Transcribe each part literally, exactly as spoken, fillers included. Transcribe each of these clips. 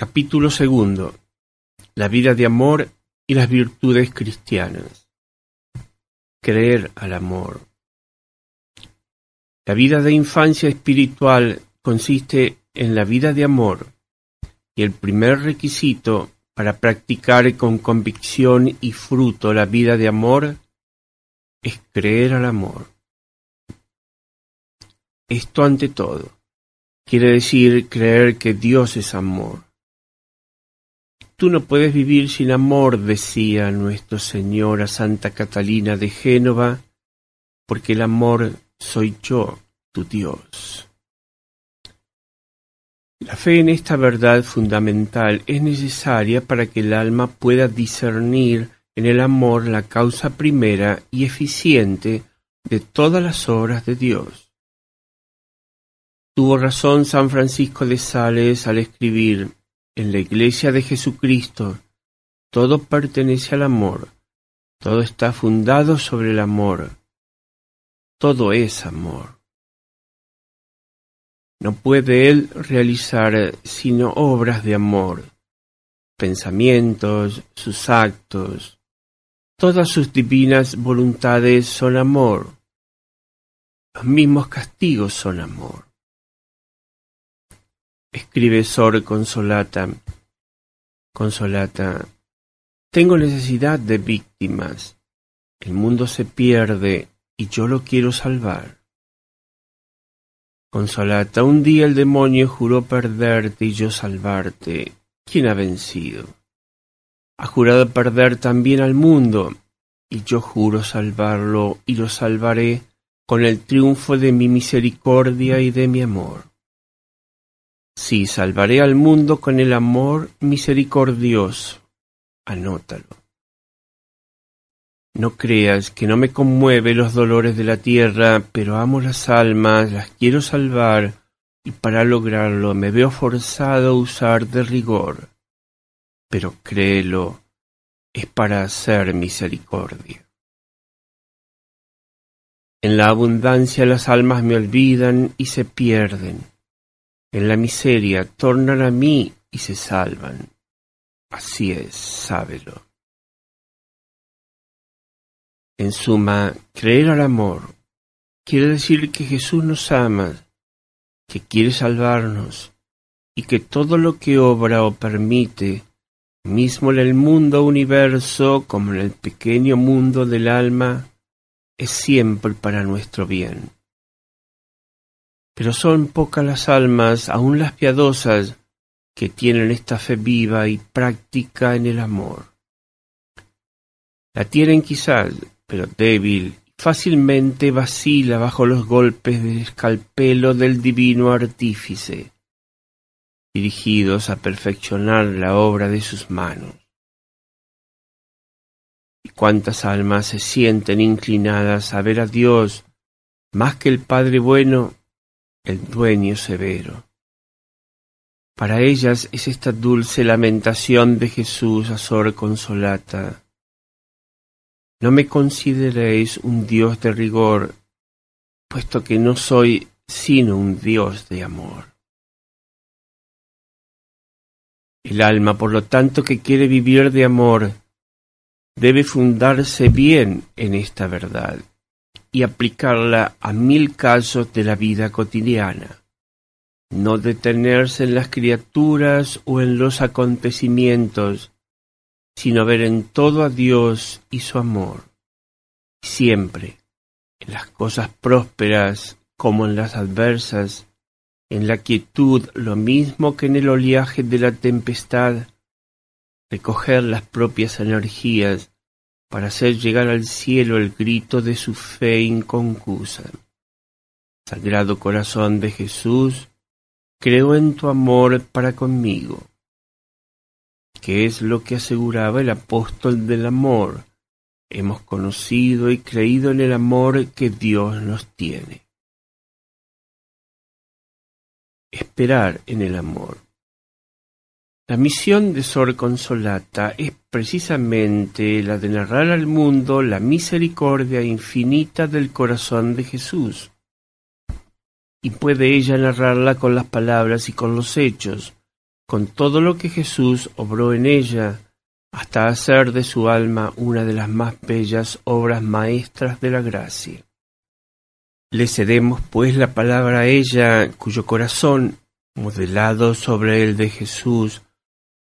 Capítulo segundo. La vida de amor y las virtudes cristianas. Creer al amor. La vida de infancia espiritual consiste en la vida de amor, y el primer requisito para practicar con convicción y fruto la vida de amor es creer al amor. Esto ante todo quiere decir creer que Dios es amor. Tú no puedes vivir sin amor, decía nuestro Señor a Santa Catalina de Génova, porque el amor soy yo, tu Dios. La fe en esta verdad fundamental es necesaria para que el alma pueda discernir en el amor la causa primera y eficiente de todas las obras de Dios. Tuvo razón San Francisco de Sales al escribir: en la Iglesia de Jesucristo, todo pertenece al amor, todo está fundado sobre el amor, todo es amor. No puede él realizar sino obras de amor, pensamientos, sus actos, todas sus divinas voluntades son amor, los mismos castigos son amor. Escribe Sor Consolata, Consolata, tengo necesidad de víctimas, el mundo se pierde y yo lo quiero salvar. Consolata, un día el demonio juró perderte y yo salvarte, ¿quién ha vencido? Ha jurado perder también al mundo y yo juro salvarlo y lo salvaré con el triunfo de mi misericordia y de mi amor. Sí, salvaré al mundo con el amor misericordioso. Anótalo. No creas que no me conmueve los dolores de la tierra, pero amo las almas, las quiero salvar, y para lograrlo me veo forzado a usar de rigor. Pero créelo, es para hacer misericordia. En la abundancia las almas me olvidan y se pierden. En la miseria tornan a mí y se salvan. Así es, sábelo. En suma, creer al amor quiere decir que Jesús nos ama, que quiere salvarnos, y que todo lo que obra o permite, mismo en el mundo universo como en el pequeño mundo del alma, es siempre para nuestro bien. Pero son pocas las almas, aun las piadosas, que tienen esta fe viva y práctica en el amor. La tienen quizás, pero débil, fácilmente vacila bajo los golpes del escalpelo del divino artífice, dirigidos a perfeccionar la obra de sus manos. ¿Y cuántas almas se sienten inclinadas a ver a Dios más que el Padre bueno, el dueño severo? Para ellas es esta dulce lamentación de Jesús a Sor Consolata: no me consideréis un Dios de rigor, puesto que no soy sino un Dios de amor. El alma, por lo tanto, que quiere vivir de amor, debe fundarse bien en esta verdad y aplicarla a mil casos de la vida cotidiana, no detenerse en las criaturas o en los acontecimientos, sino ver en todo a Dios y su amor, siempre, en las cosas prósperas como en las adversas, en la quietud lo mismo que en el oleaje de la tempestad, recoger las propias energías para hacer llegar al cielo el grito de su fe inconcusa. Sagrado Corazón de Jesús, creo en tu amor para conmigo. que es lo que aseguraba el apóstol del amor. Hemos conocido y creído en el amor que Dios nos tiene. Esperar en el amor. La misión de Sor Consolata es precisamente la de narrar al mundo la misericordia infinita del corazón de Jesús. Y puede ella narrarla con las palabras y con los hechos, con todo lo que Jesús obró en ella, hasta hacer de su alma una de las más bellas obras maestras de la gracia. Le cedemos pues la palabra a ella, cuyo corazón, modelado sobre el de Jesús,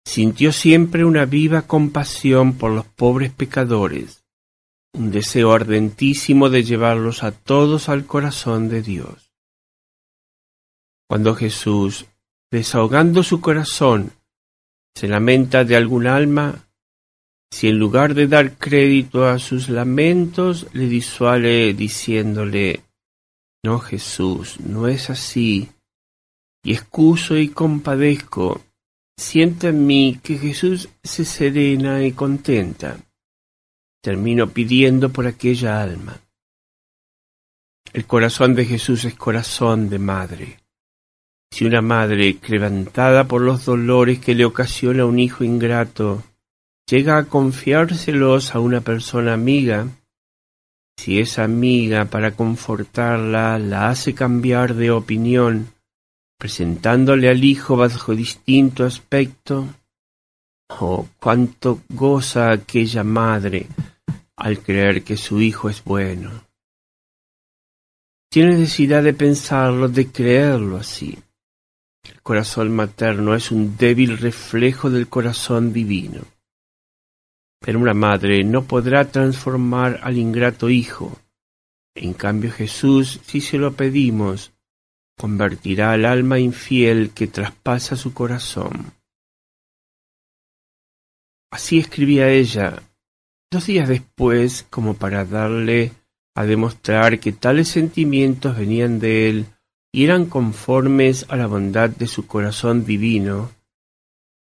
sintió siempre una viva compasión por los pobres pecadores, un deseo ardentísimo de llevarlos a todos al corazón de Dios. Cuando Jesús, desahogando su corazón, se lamenta de algún alma, si en lugar de dar crédito a sus lamentos, le disuade diciéndole: «No, Jesús, no es así, y excuso y compadezco», siento en mí que Jesús se serena y contenta. Termino pidiendo por aquella alma. El corazón de Jesús es corazón de madre. Si una madre, quebrantada por los dolores que le ocasiona un hijo ingrato, llega a confiárselos a una persona amiga, si esa amiga, para confortarla, la hace cambiar de opinión, presentándole al hijo bajo distinto aspecto, oh, cuánto goza aquella madre al creer que su hijo es bueno. Tiene necesidad de pensarlo, de creerlo así. El corazón materno es un débil reflejo del corazón divino. Pero una madre no podrá transformar al ingrato hijo. En cambio Jesús, si se lo pedimos, convertirá al alma infiel que traspasa su corazón. Así escribía ella, dos días después, como para darle a demostrar que tales sentimientos venían de él y eran conformes a la bondad de su corazón divino.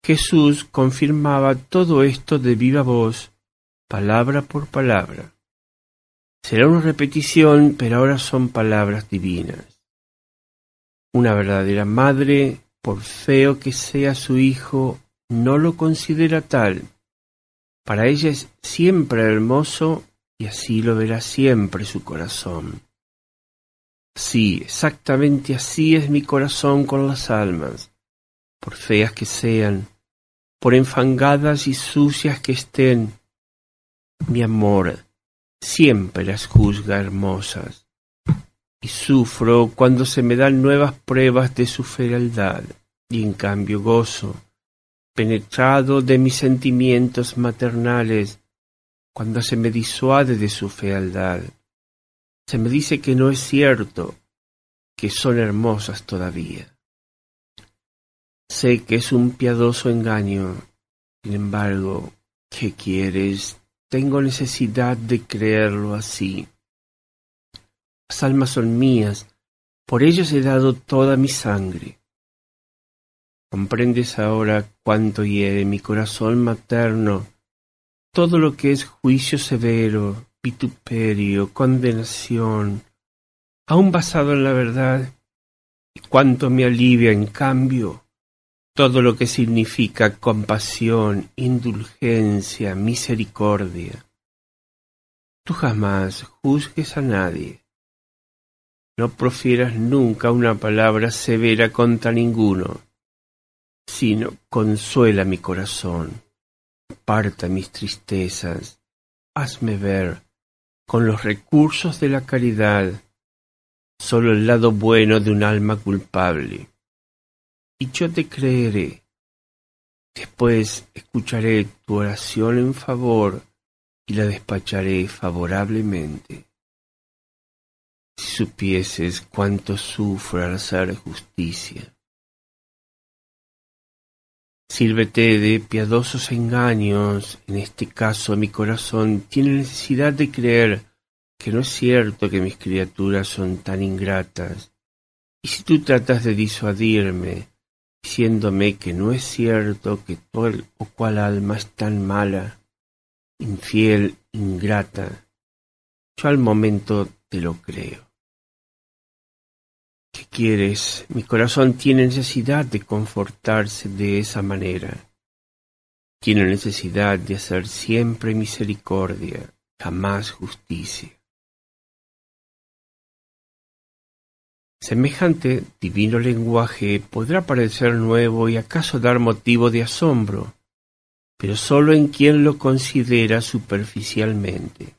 Jesús confirmaba todo esto de viva voz, palabra por palabra. Será una repetición, pero ahora son palabras divinas. Una verdadera madre, por feo que sea su hijo, no lo considera tal. Para ella es siempre hermoso y así lo verá siempre su corazón. Sí, exactamente así es mi corazón con las almas, por feas que sean, por enfangadas y sucias que estén. Mi amor siempre las juzga hermosas. Y sufro cuando se me dan nuevas pruebas de su fealdad, y en cambio gozo, penetrado de mis sentimientos maternales, cuando se me disuade de su fealdad. Se me dice que no es cierto, que son hermosas todavía. Sé que es un piadoso engaño, sin embargo, ¿qué quieres? Tengo necesidad de creerlo así. Las almas son mías, por ellas he dado toda mi sangre. ¿Comprendes ahora cuánto hiere mi corazón materno todo lo que es juicio severo, vituperio, condenación, aún basado en la verdad? ¿Y cuánto me alivia, en cambio, todo lo que significa compasión, indulgencia, misericordia? Tú jamás juzgues a nadie. No profieras nunca una palabra severa contra ninguno, sino consuela mi corazón, aparta mis tristezas, hazme ver, con los recursos de la caridad, solo el lado bueno de un alma culpable. Y yo te creeré. Después escucharé tu oración en favor y la despacharé favorablemente. Si supieses cuánto sufro al hacer justicia. Sírvete de piadosos engaños, en este caso mi corazón tiene necesidad de creer que no es cierto que mis criaturas son tan ingratas, y si tú tratas de disuadirme, diciéndome que no es cierto que tal o cual alma es tan mala, infiel, ingrata. Yo al momento te lo creo. ¿Qué quieres? Mi corazón tiene necesidad de confortarse de esa manera. Tiene necesidad de hacer siempre misericordia, jamás justicia. Semejante divino lenguaje podrá parecer nuevo y acaso dar motivo de asombro, pero sólo en quien lo considera superficialmente.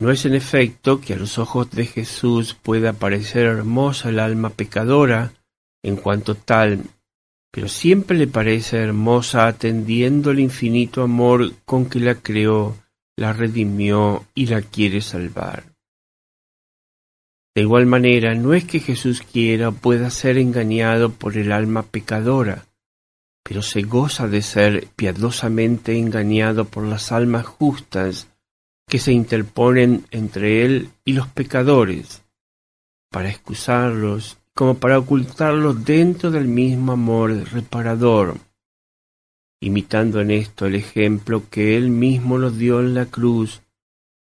No es en efecto que a los ojos de Jesús pueda parecer hermosa el alma pecadora en cuanto tal, pero siempre le parece hermosa atendiendo el infinito amor con que la creó, la redimió y la quiere salvar. De igual manera, no es que Jesús quiera o pueda ser engañado por el alma pecadora, pero se goza de ser piadosamente engañado por las almas justas que se interponen entre él y los pecadores, para excusarlos como para ocultarlos dentro del mismo amor reparador, imitando en esto el ejemplo que él mismo nos dio en la cruz,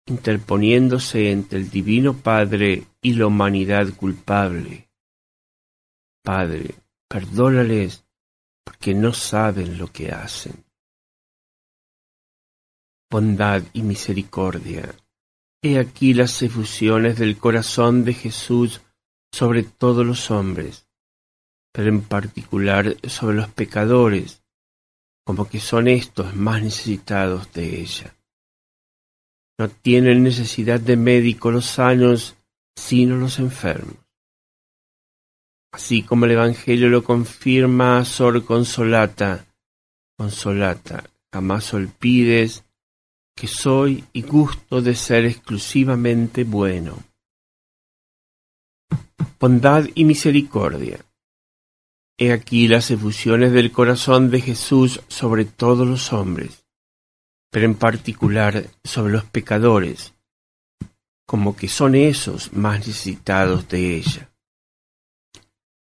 interponiéndose entre el Divino Padre y la humanidad culpable. Padre, perdónales, porque no saben lo que hacen. Bondad y misericordia. He aquí las efusiones del corazón de Jesús sobre todos los hombres, pero en particular sobre los pecadores, como que son estos más necesitados de ella. No tienen necesidad de médico los sanos, sino los enfermos. Así como el Evangelio lo confirma a Sor Consolata, Consolata, jamás olvides que soy y gusto de ser exclusivamente bueno. Bondad y misericordia. He aquí las efusiones del corazón de Jesús sobre todos los hombres, pero en particular sobre los pecadores, como que son esos más necesitados de ella.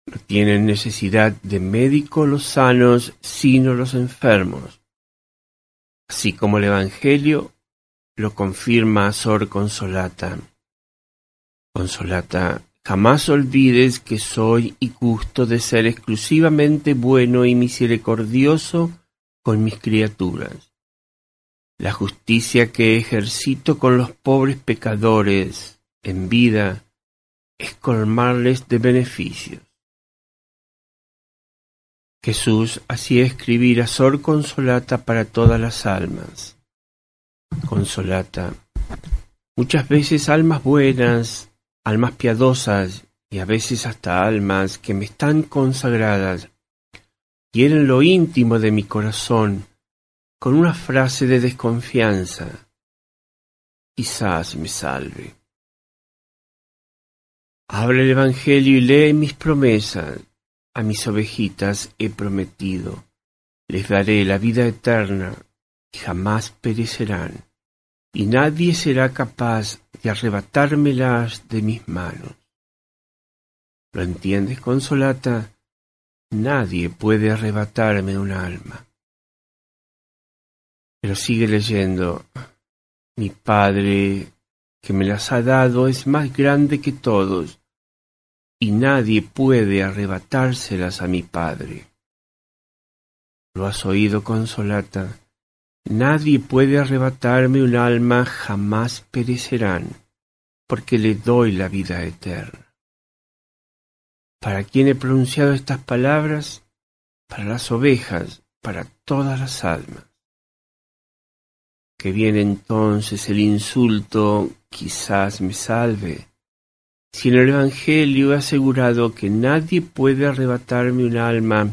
No tienen necesidad de médico los sanos, sino los enfermos. Así como el Evangelio lo confirma a Sor Consolata. Consolata, jamás olvides que soy y gusto de ser exclusivamente bueno y misericordioso con mis criaturas. La justicia que ejercito con los pobres pecadores en vida es colmarles de beneficios. Jesús hacía escribir a Sor Consolata para todas las almas. Consolata, muchas veces almas buenas, almas piadosas y a veces hasta almas que me están consagradas, quieren lo íntimo de mi corazón, con una frase de desconfianza, quizás me salve. Abre el Evangelio y lee mis promesas. A mis ovejitas he prometido, les daré la vida eterna, y jamás perecerán, y nadie será capaz de arrebatármelas de mis manos. ¿Lo entiendes, Consolata? Nadie puede arrebatarme un alma. Pero sigue leyendo, mi Padre que me las ha dado es más grande que todos, y nadie puede arrebatárselas a mi Padre. ¿Lo has oído, Consolata? Nadie puede arrebatarme un alma, jamás perecerán, porque le doy la vida eterna. ¿Para quién he pronunciado estas palabras? Para las ovejas, para todas las almas. Que viene entonces el insulto, quizás me salve, si en el Evangelio he asegurado que nadie puede arrebatarme un alma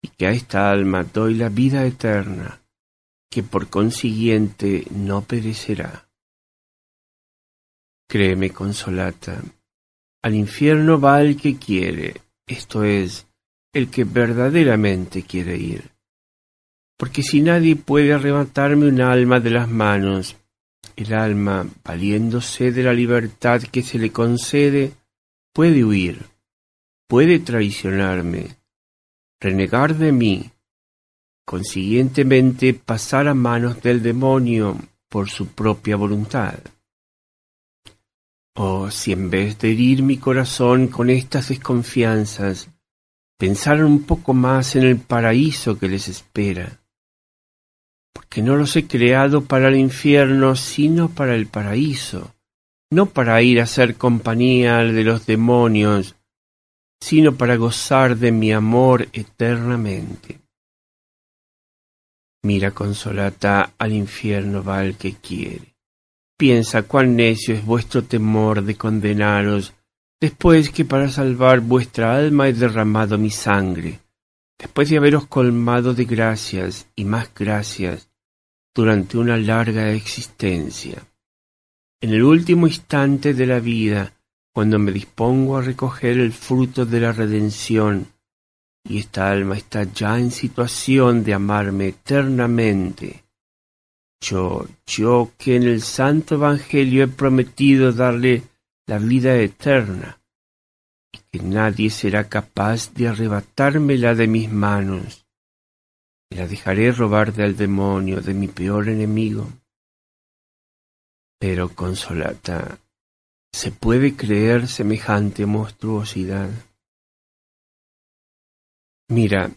y que a esta alma doy la vida eterna, que por consiguiente no perecerá. Créeme, Consolata, al infierno va el que quiere, esto es, el que verdaderamente quiere ir. Porque si nadie puede arrebatarme un alma de las manos, el alma, valiéndose de la libertad que se le concede, puede huir, puede traicionarme, renegar de mí, consiguientemente pasar a manos del demonio por su propia voluntad. Oh, si en vez de herir mi corazón con estas desconfianzas, pensaran un poco más en el paraíso que les espera, porque no los he creado para el infierno, sino para el paraíso, no para ir a hacer compañía de los demonios, sino para gozar de mi amor eternamente. Mira, Consolata, al infierno va el que quiere. Piensa cuán necio es vuestro temor de condenaros, después que para salvar vuestra alma he derramado mi sangre, después de haberos colmado de gracias y más gracias durante una larga existencia. En el último instante de la vida, cuando me dispongo a recoger el fruto de la redención, y esta alma está ya en situación de amarme eternamente, Yo, yo que en el santo evangelio he prometido darle la vida eterna, y que nadie será capaz de arrebatármela de mis manos, me la dejaré robar del demonio, de mi peor enemigo. Pero, Consolata, ¿se puede creer semejante monstruosidad? Mira,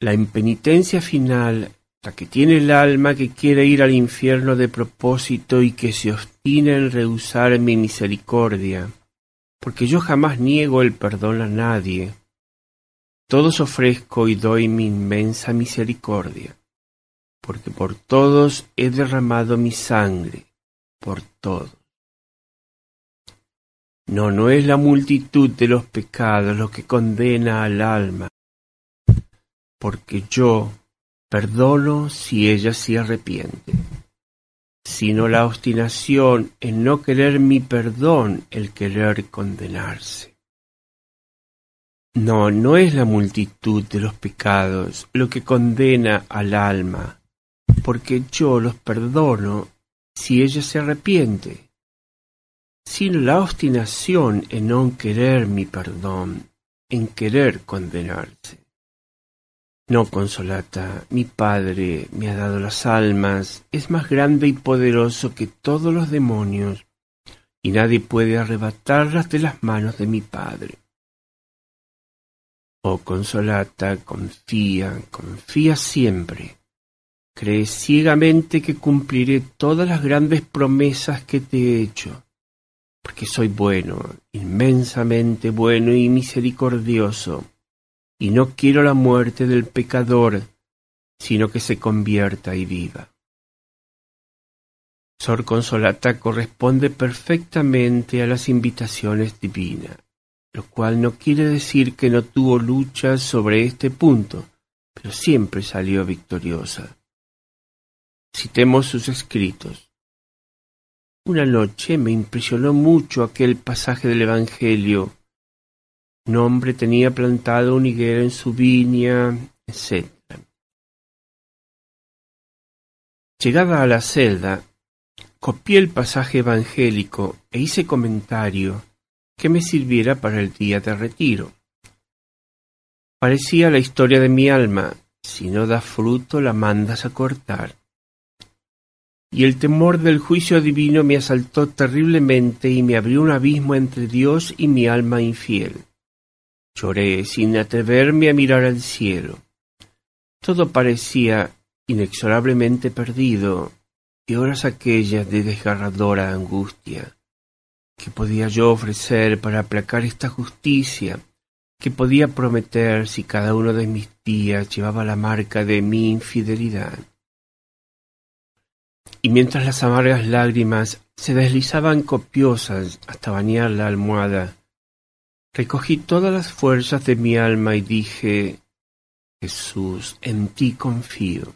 la impenitencia final, la que tiene el alma que quiere ir al infierno de propósito y que se obstina en rehusar mi misericordia, porque yo jamás niego el perdón a nadie. Todos ofrezco y doy mi inmensa misericordia, porque por todos he derramado mi sangre, por todos. No, no es la multitud de los pecados lo que condena al alma, porque yo perdono si ella se arrepiente, sino la obstinación en no querer mi perdón, el querer condenarse. No, no es la multitud de los pecados lo que condena al alma, porque yo los perdono si ella se arrepiente, sino la obstinación en no querer mi perdón, en querer condenarse. No, Consolata, mi Padre me ha dado las almas, es más grande y poderoso que todos los demonios, y nadie puede arrebatarlas de las manos de mi Padre. Oh, Consolata, confía, confía siempre. Cree ciegamente que cumpliré todas las grandes promesas que te he hecho, porque soy bueno, inmensamente bueno y misericordioso, y no quiero la muerte del pecador, sino que se convierta y viva. Sor Consolata corresponde perfectamente a las invitaciones divinas, lo cual no quiere decir que no tuvo luchas sobre este punto, pero siempre salió victoriosa. Citemos sus escritos. Una noche me impresionó mucho aquel pasaje del Evangelio. Un hombre tenía plantado un higuero en su viña, etcétera. Llegada a la celda, copié el pasaje evangélico e hice comentario que me sirviera para el día de retiro. Parecía la historia de mi alma: si no das fruto, la mandas a cortar. Y el temor del juicio divino me asaltó terriblemente y me abrió un abismo entre Dios y mi alma infiel. Lloré sin atreverme a mirar al cielo. Todo parecía inexorablemente perdido, y horas aquellas de desgarradora angustia. ¿Qué podía yo ofrecer para aplacar esta justicia? ¿Qué podía prometer si cada uno de mis días llevaba la marca de mi infidelidad? Y mientras las amargas lágrimas se deslizaban copiosas hasta bañar la almohada, recogí todas las fuerzas de mi alma y dije: Jesús, en ti confío.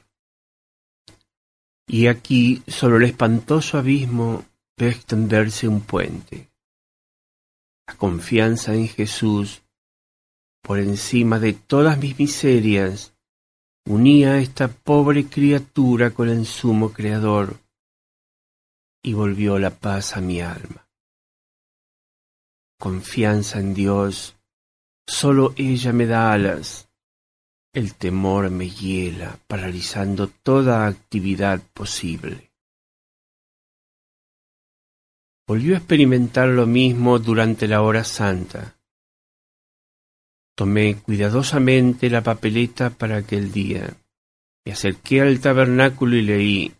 Y aquí, sobre el espantoso abismo, veo extenderse un puente. La confianza en Jesús, por encima de todas mis miserias, unía a esta pobre criatura con el sumo Creador y volvió la paz a mi alma. Confianza en Dios, sólo ella me da alas, El temor me hiela, paralizando toda actividad posible. Volvió a experimentar lo mismo durante la hora santa. Tomé cuidadosamente la papeleta para aquel día. Me acerqué al tabernáculo y leí: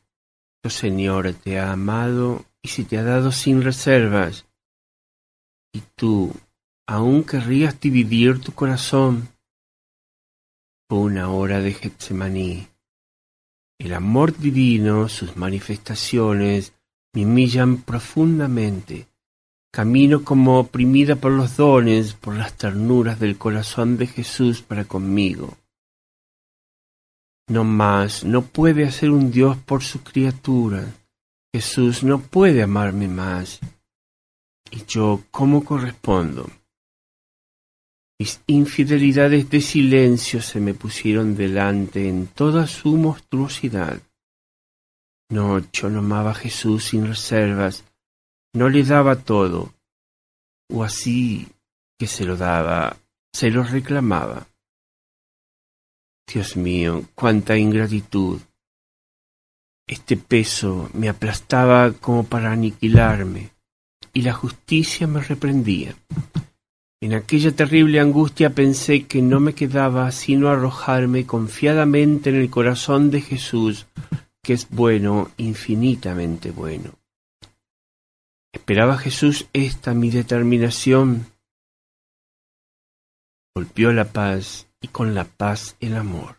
«Tu Señor te ha amado y se te ha dado sin reservas. Y tú, aún querrías dividir tu corazón». Fue una hora de Getsemaní. El amor divino, sus manifestaciones, me humillan profundamente. Camino como oprimida por los dones, por las ternuras del corazón de Jesús para conmigo. No más, no puede hacer un Dios por sus criaturas. Jesús no puede amarme más. ¿Y yo cómo correspondo? Mis infidelidades de silencio se me pusieron delante en toda su monstruosidad. No, yo no amaba a Jesús sin reservas, no le daba todo, o así que se lo daba, se lo reclamaba. Dios mío, cuánta ingratitud. Este peso me aplastaba como para aniquilarme, y la justicia me reprendía. En aquella terrible angustia pensé que no me quedaba sino arrojarme confiadamente en el corazón de Jesús, que es bueno, infinitamente bueno. ¿Esperaba Jesús esta mi determinación? Golpeó la paz, y con la paz el amor.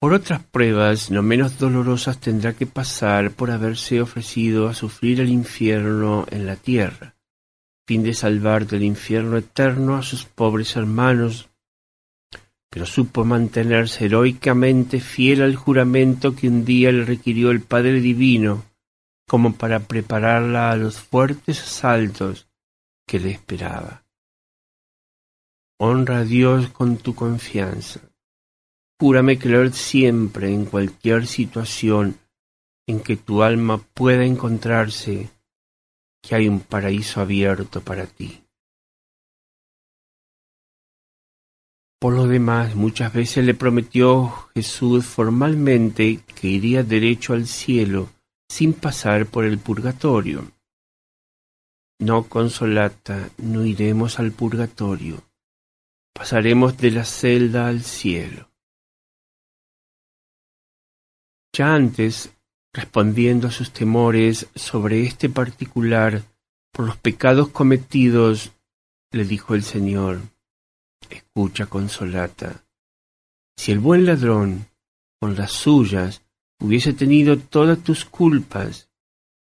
Por otras pruebas no menos dolorosas tendrá que pasar por haberse ofrecido a sufrir el infierno en la tierra, fin de salvar del infierno eterno a sus pobres hermanos, pero supo mantenerse heroicamente fiel al juramento que un día le requirió el Padre Divino, como para prepararla a los fuertes asaltos que le esperaba. Honra a Dios con tu confianza. Júrame creer siempre, en cualquier situación en que tu alma pueda encontrarse, que hay un paraíso abierto para ti. Por lo demás, muchas veces le prometió Jesús formalmente que iría derecho al cielo sin pasar por el purgatorio. No, Consolata, no iremos al purgatorio. Pasaremos de la celda al cielo. Ya antes, respondiendo a sus temores sobre este particular, por los pecados cometidos, le dijo el Señor: «Escucha, Consolata, si el buen ladrón, con las suyas, hubiese tenido todas tus culpas,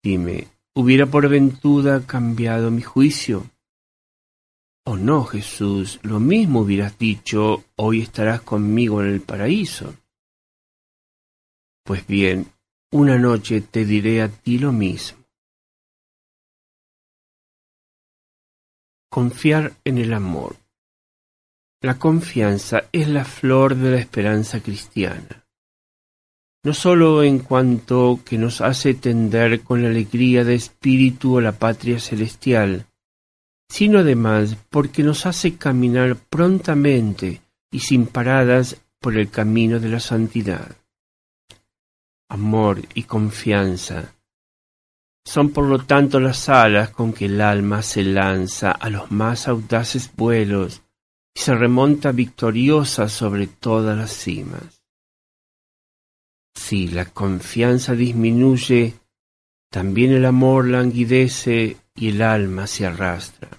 dime, ¿hubiera por ventura cambiado mi juicio? Oh no, Jesús, lo mismo hubieras dicho, hoy estarás conmigo en el paraíso. Pues bien, una noche te diré a ti lo mismo». Confiar en el amor. La confianza es la flor de la esperanza cristiana, no sólo en cuanto que nos hace tender con la alegría de espíritu a la patria celestial, sino además porque nos hace caminar prontamente y sin paradas por el camino de la santidad. Amor y confianza son por lo tanto las alas con que el alma se lanza a los más audaces vuelos y se remonta victoriosa sobre todas las cimas. Si la confianza disminuye, también el amor languidece y el alma se arrastra.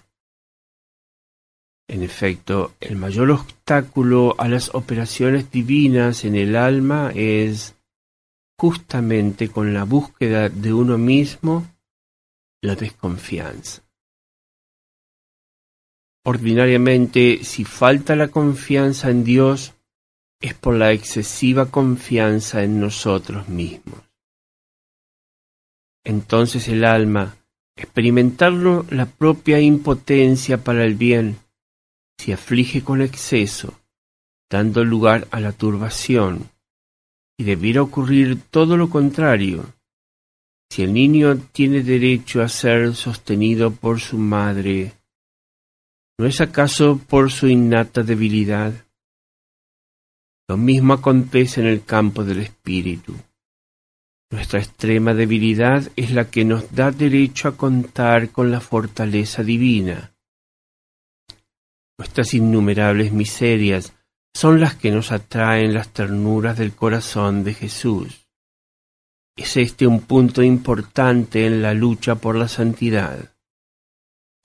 En efecto, el mayor obstáculo a las operaciones divinas en el alma es, justamente con la búsqueda de uno mismo, la desconfianza. Ordinariamente, si falta la confianza en Dios, es por la excesiva confianza en nosotros mismos. Entonces el alma, experimentando la propia impotencia para el bien, se aflige con exceso, dando lugar a la turbación, y debiera ocurrir todo lo contrario. Si el niño tiene derecho a ser sostenido por su madre, ¿No es acaso por su innata debilidad? Lo mismo acontece en el campo del espíritu. Nuestra extrema debilidad es la que nos da derecho a contar con la fortaleza divina. Nuestras innumerables miserias son las que nos atraen las ternuras del corazón de Jesús. Es este un punto importante en la lucha por la santidad.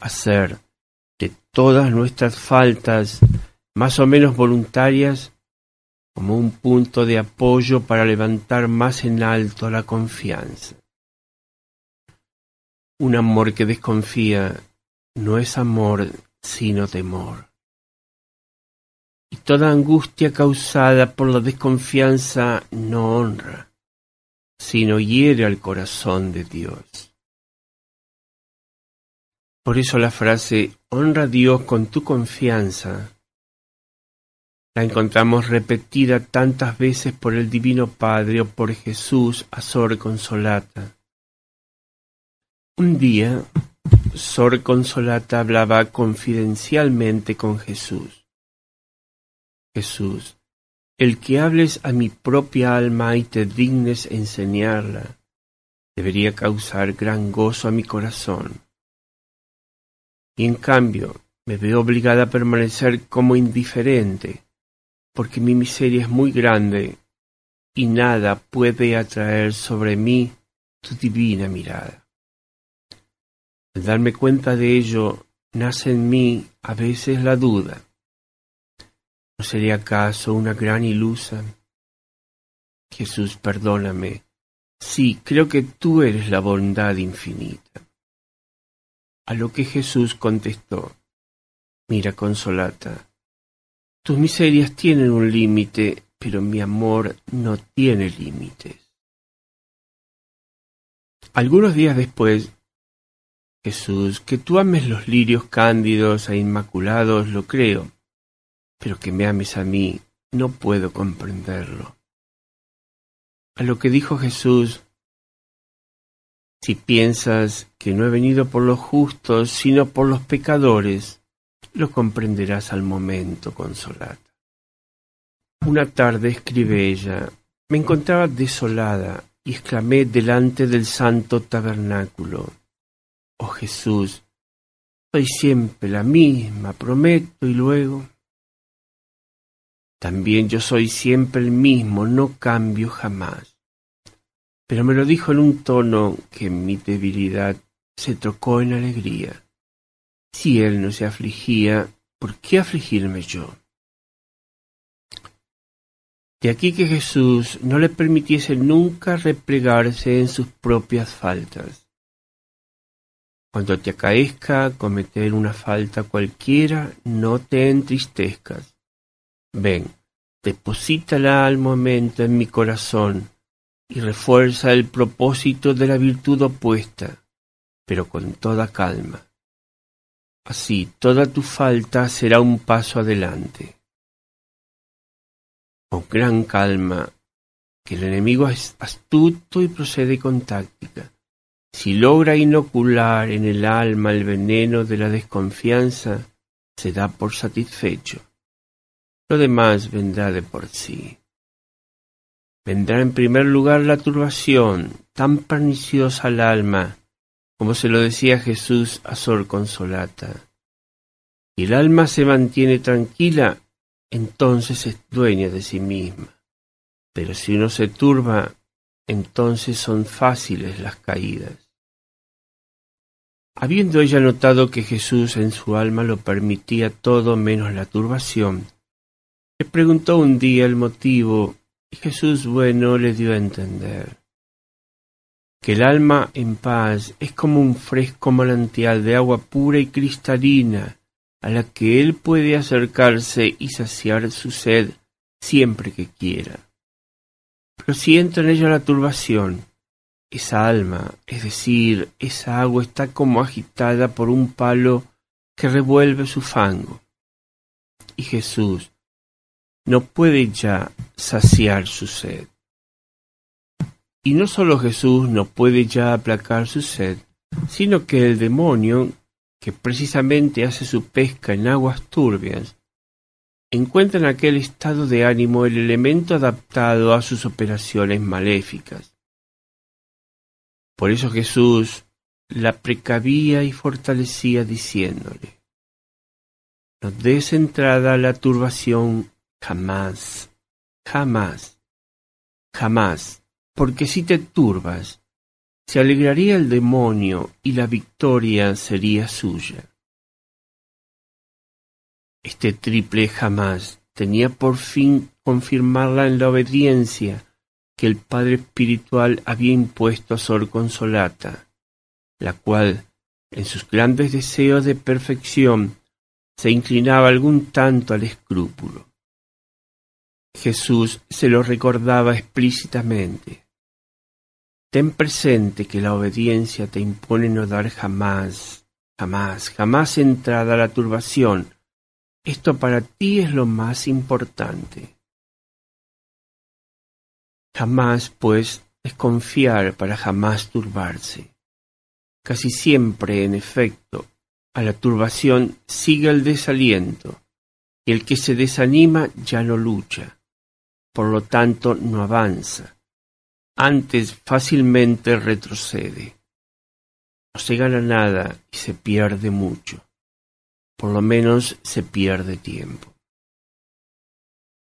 Hacer de todas nuestras faltas, más o menos voluntarias, como un punto de apoyo para levantar más en alto la confianza. Un amor que desconfía no es amor sino temor. Y toda angustia causada por la desconfianza no honra, sino hiere al corazón de Dios. Por eso la frase «honra a Dios con tu confianza» la encontramos repetida tantas veces por el Divino Padre o por Jesús a Sor Consolata. Un día, Sor Consolata hablaba confidencialmente con Jesús. Jesús, el que hables a mi propia alma y te dignes enseñarla, debería causar gran gozo a mi corazón. Y en cambio, me veo obligada a permanecer como indiferente, porque mi miseria es muy grande y nada puede atraer sobre mí tu divina mirada. Al darme cuenta de ello, nace en mí a veces la duda. ¿No sería acaso una gran ilusa? Jesús, perdóname. Sí, creo que tú eres la bondad infinita. A lo que Jesús contestó, mira, Consolata, tus miserias tienen un límite, pero mi amor no tiene límites. Algunos días después, Jesús, que tú ames los lirios cándidos e inmaculados, lo creo, pero que me ames a mí, no puedo comprenderlo. A lo que dijo Jesús, si piensas que no he venido por los justos, sino por los pecadores, lo comprenderás al momento, Consolata. Una tarde, escribe ella, me encontraba desolada y exclamé delante del santo tabernáculo, oh Jesús, soy siempre la misma, prometo y luego. También yo soy siempre el mismo, no cambio jamás. Pero me lo dijo en un tono que en mi debilidad se trocó en alegría. Si él no se afligía, ¿por qué afligirme yo? De aquí que Jesús no le permitiese nunca replegarse en sus propias faltas. Cuando te acaezca cometer una falta cualquiera, no te entristezcas. Ven, deposítala al momento en mi corazón y refuerza el propósito de la virtud opuesta, pero con toda calma. Así, toda tu falta será un paso adelante. Con gran calma, que el enemigo es astuto y procede con táctica. Si logra inocular en el alma el veneno de la desconfianza, se da por satisfecho. Lo demás vendrá de por sí. Vendrá en primer lugar la turbación, tan perniciosa al alma, como se lo decía Jesús a Sor Consolata. Si el alma se mantiene tranquila, entonces es dueña de sí misma. Pero si uno se turba, entonces son fáciles las caídas. Habiendo ella notado que Jesús en su alma lo permitía todo menos la turbación, le preguntó un día el motivo, y Jesús bueno le dio a entender que el alma en paz es como un fresco manantial de agua pura y cristalina a la que él puede acercarse y saciar su sed siempre que quiera. Pero si entra en ella la turbación, esa alma, es decir, esa agua está como agitada por un palo que revuelve su fango. Y Jesús no puede ya saciar su sed. Y no solo Jesús no puede ya aplacar su sed, sino que el demonio, que precisamente hace su pesca en aguas turbias, encuentra en aquel estado de ánimo el elemento adaptado a sus operaciones maléficas. Por eso Jesús la precavía y fortalecía diciéndole: no des entrada a la turbación jamás, jamás, jamás, porque si te turbas, se alegraría el demonio y la victoria sería suya. Este triple jamás tenía por fin confirmarla en la obediencia que el Padre Espiritual había impuesto a Sor Consolata, la cual, en sus grandes deseos de perfección, se inclinaba algún tanto al escrúpulo. Jesús se lo recordaba explícitamente. Ten presente que la obediencia te impone no dar jamás, jamás, jamás entrada a la turbación. Esto para ti es lo más importante. Jamás, pues, es confiar para jamás turbarse. Casi siempre, en efecto, a la turbación sigue el desaliento, y el que se desanima ya no lucha, por lo tanto no avanza, antes fácilmente retrocede. No se gana nada y se pierde mucho, por lo menos se pierde tiempo.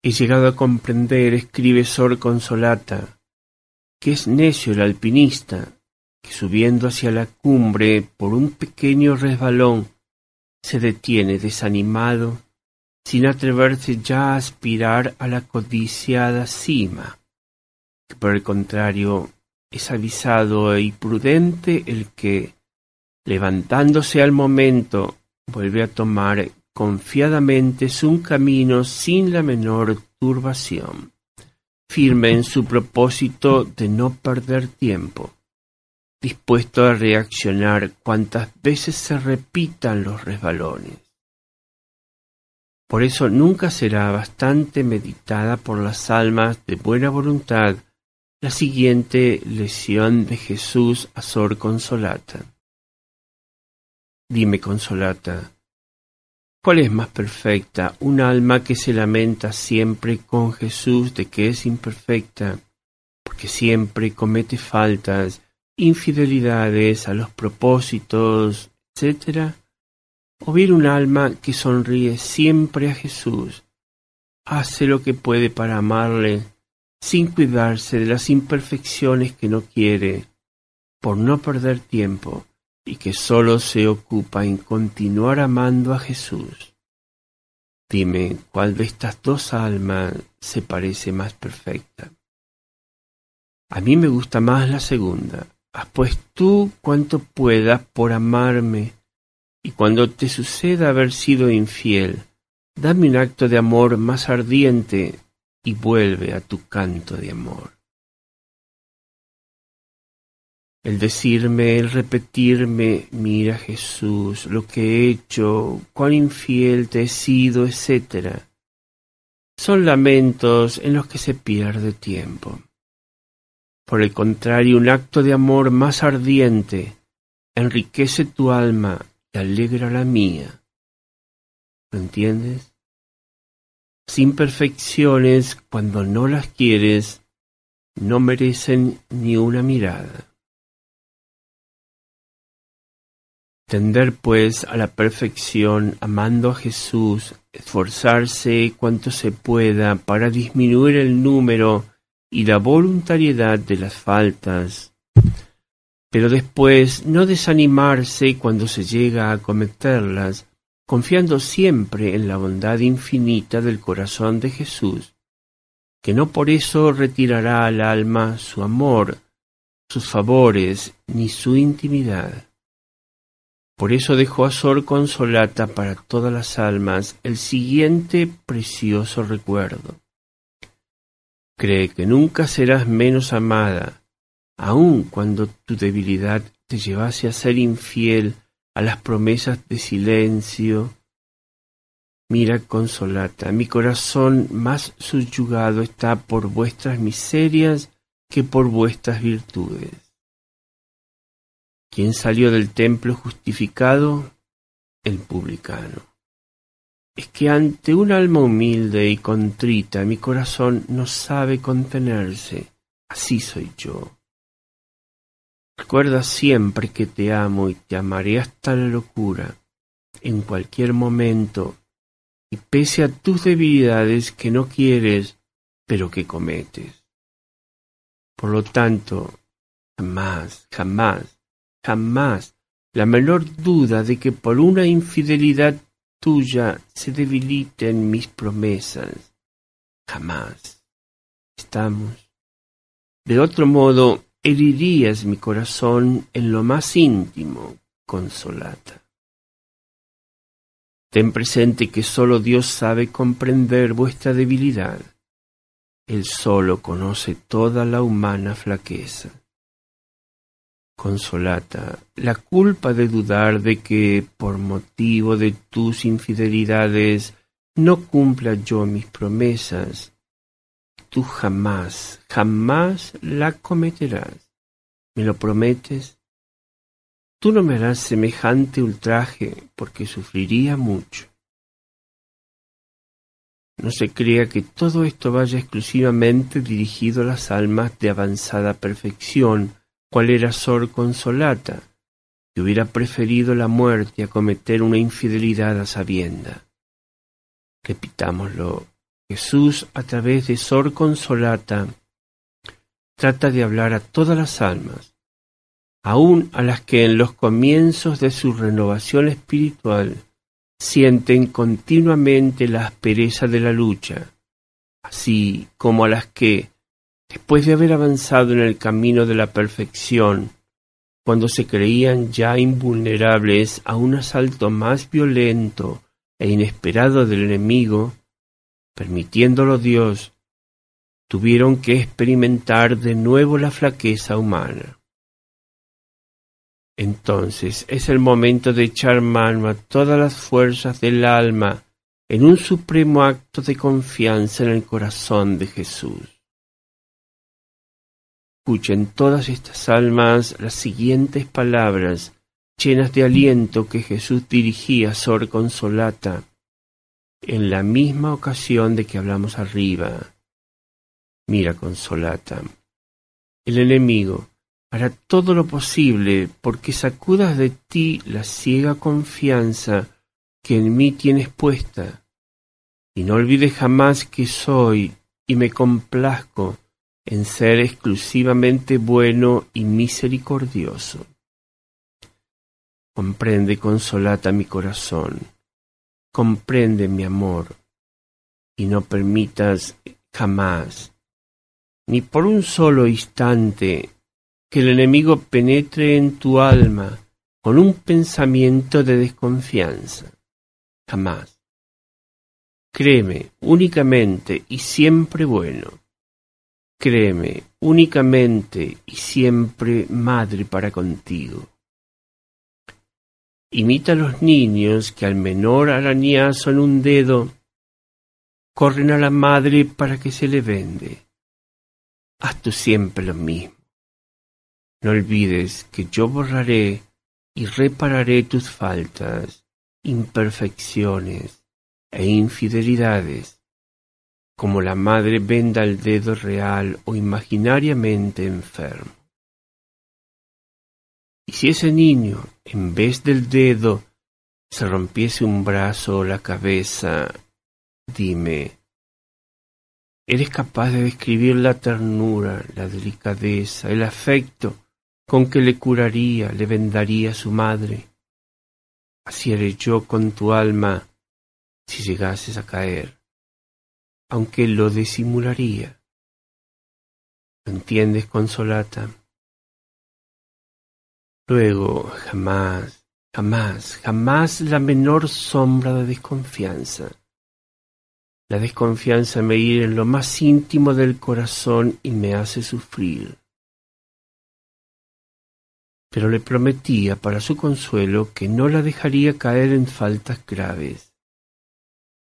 He llegado a comprender, escribe Sor Consolata, que es necio el alpinista que subiendo hacia la cumbre por un pequeño resbalón se detiene desanimado, sin atreverse ya a aspirar a la codiciada cima, que por el contrario es avisado y prudente el que, levantándose al momento, vuelve a tomar confiadamente su camino sin la menor turbación, firme en su propósito de no perder tiempo, dispuesto a reaccionar cuantas veces se repitan los resbalones. Por eso nunca será bastante meditada por las almas de buena voluntad la siguiente lección de Jesús a Sor Consolata. Dime, Consolata, ¿cuál es más perfecta, un alma que se lamenta siempre con Jesús de que es imperfecta, porque siempre comete faltas, infidelidades a los propósitos, etcétera? O bien un alma que sonríe siempre a Jesús, hace lo que puede para amarle, sin cuidarse de las imperfecciones que no quiere, por no perder tiempo, y que sólo se ocupa en continuar amando a Jesús. Dime, ¿cuál de estas dos almas se parece más perfecta? A mí me gusta más la segunda. Haz pues tú cuanto puedas por amarme, y cuando te suceda haber sido infiel, dame un acto de amor más ardiente y vuelve a tu canto de amor. El decirme, el repetirme, mira Jesús, lo que he hecho, cuán infiel te he sido, etcétera, son lamentos en los que se pierde tiempo. Por el contrario, un acto de amor más ardiente enriquece tu alma y alegra la mía. ¿Lo entiendes? Sin perfecciones, cuando no las quieres, no merecen ni una mirada. Tender, pues, a la perfección amando a Jesús, esforzarse cuanto se pueda para disminuir el número y la voluntariedad de las faltas, pero después no desanimarse cuando se llega a cometerlas, confiando siempre en la bondad infinita del corazón de Jesús, que no por eso retirará al alma su amor, sus favores, ni su intimidad. Por eso dejó a Sor Consolata para todas las almas el siguiente precioso recuerdo. Cree que nunca serás menos amada, aun cuando tu debilidad te llevase a ser infiel a las promesas de silencio. Mira, Consolata, mi corazón más subyugado está por vuestras miserias que por vuestras virtudes. Quien salió del templo justificado, el publicano. Es que ante un alma humilde y contrita mi corazón no sabe contenerse, así soy yo. Recuerda siempre que te amo y te amaré hasta la locura, en cualquier momento, y pese a tus debilidades que no quieres, pero que cometes. Por lo tanto, jamás, jamás, jamás, la menor duda de que por una infidelidad tuya se debiliten mis promesas. Jamás. Estamos. De otro modo, herirías mi corazón en lo más íntimo, Consolata. Ten presente que sólo Dios sabe comprender vuestra debilidad. Él solo conoce toda la humana flaqueza. Consolata, la culpa de dudar de que, por motivo de tus infidelidades, no cumpla yo mis promesas, tú jamás, jamás la cometerás. ¿Me lo prometes? Tú no me harás semejante ultraje, porque sufriría mucho. No se crea que todo esto vaya exclusivamente dirigido a las almas de avanzada perfección, cual era Sor Consolata, que hubiera preferido la muerte a cometer una infidelidad a sabienda. Repitámoslo, Jesús, a través de Sor Consolata, trata de hablar a todas las almas, aun a las que en los comienzos de su renovación espiritual sienten continuamente la aspereza de la lucha, así como a las que, después de haber avanzado en el camino de la perfección, cuando se creían ya invulnerables a un asalto más violento e inesperado del enemigo, permitiéndolo Dios, tuvieron que experimentar de nuevo la flaqueza humana. Entonces es el momento de echar mano a todas las fuerzas del alma en un supremo acto de confianza en el corazón de Jesús. Escuchen todas estas almas las siguientes palabras, llenas de aliento, que Jesús dirigía a Sor Consolata, en la misma ocasión de que hablamos arriba. Mira, Consolata, el enemigo hará todo lo posible porque sacudas de ti la ciega confianza que en mí tienes puesta, y no olvides jamás que soy y me complazco en ser exclusivamente bueno y misericordioso. Comprende, Consolata, mi corazón, comprende mi amor, y no permitas jamás, ni por un solo instante, que el enemigo penetre en tu alma con un pensamiento de desconfianza. Jamás. Créeme únicamente y siempre bueno. Créeme únicamente y siempre madre para contigo. Imita a los niños que al menor arañazo en un dedo corren a la madre para que se le vende. Haz tú siempre lo mismo. No olvides que yo borraré y repararé tus faltas, imperfecciones e infidelidades, como la madre venda el dedo real o imaginariamente enfermo. Y si ese niño, en vez del dedo, se rompiese un brazo o la cabeza, dime, ¿eres capaz de describir la ternura, la delicadeza, el afecto con que le curaría, le vendaría a su madre? Así haré yo con tu alma si llegases a caer, aunque lo disimularía. ¿Lo entiendes, Consolata? Luego, jamás, jamás, jamás la menor sombra de desconfianza. La desconfianza me hiere en lo más íntimo del corazón y me hace sufrir. Pero le prometía para su consuelo que no la dejaría caer en faltas graves.